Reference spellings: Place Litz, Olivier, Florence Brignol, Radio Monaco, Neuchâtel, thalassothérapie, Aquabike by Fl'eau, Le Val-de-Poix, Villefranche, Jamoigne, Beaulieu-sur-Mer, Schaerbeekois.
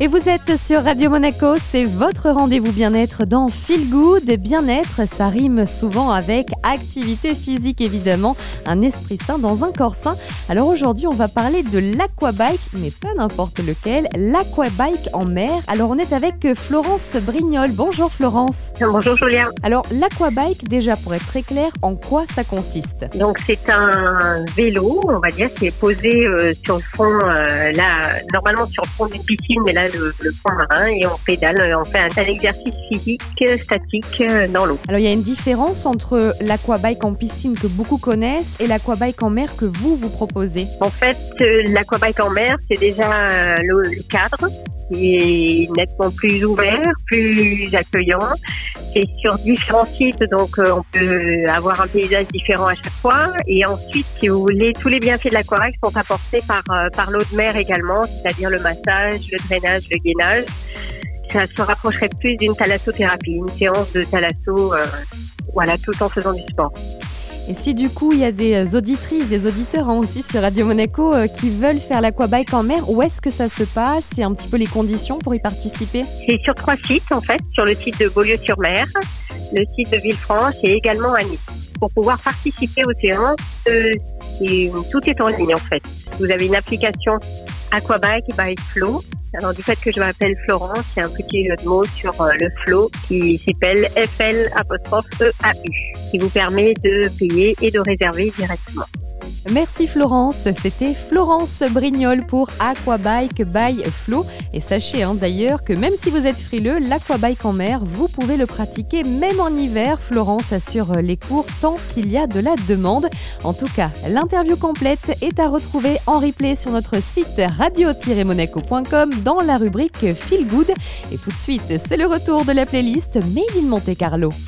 Et vous êtes sur Radio Monaco, c'est votre rendez-vous bien-être dans Feel Good. Bien-être, ça rime souvent avec activité physique évidemment, un esprit sain dans un corps sain. Alors aujourd'hui, on va parler de l'aquabike, mais pas n'importe lequel, l'aquabike en mer. Alors on est avec Florence Brignol. Bonjour Florence. Bonjour Julien. Alors l'aquabike, déjà pour être très clair, en quoi ça consiste? Donc c'est un vélo, on va dire, qui est posé sur le fond, là, normalement sur le fond d'une piscine, mais là, le fond marin, et on pédale, on fait un exercice physique statique dans l'eau. Alors il y a une différence entre l'aquabike en piscine que beaucoup connaissent et l'aquabike en mer que vous proposez. En fait, l'aquabike en mer, c'est déjà le cadre qui est nettement plus ouvert, plus accueillant. C'est sur différents sites, donc on peut avoir un paysage différent à chaque fois. Et ensuite, si vous voulez, tous les bienfaits de l'aquabike sont apportés par l'eau de mer également, c'est-à-dire le massage, le drainage, le gainage. Ça se rapprocherait plus d'une thalassothérapie, une séance de thalasso, voilà, tout en faisant du sport. Et si du coup il y a des auditrices, des auditeurs aussi sur Radio Monaco qui veulent faire l'aquabike en mer, où est-ce que ça se passe et un petit peu les conditions pour y participer? C'est sur 3 sites en fait, sur le site de Beaulieu-sur-Mer, le site de Villefranche et également à Nice. Pour pouvoir participer aux séances, tout est en ligne en fait. Vous avez une application Aquabike by Fl'eau. Alors du fait que je m'appelle Florence, il y a un petit jeu de mots sur le Fl'eau qui s'appelle FL'EAU, qui vous permet de payer et de réserver directement. Merci Florence, c'était Florence Brignol pour Aquabike by Fl'eau. Et sachez d'ailleurs que même si vous êtes frileux, l'aquabike en mer, vous pouvez le pratiquer même en hiver. Florence assure les cours tant qu'il y a de la demande. En tout cas, l'interview complète est à retrouver en replay sur notre site radio-monaco.com dans la rubrique Feel Good. Et tout de suite, c'est le retour de la playlist Made in Monte Carlo.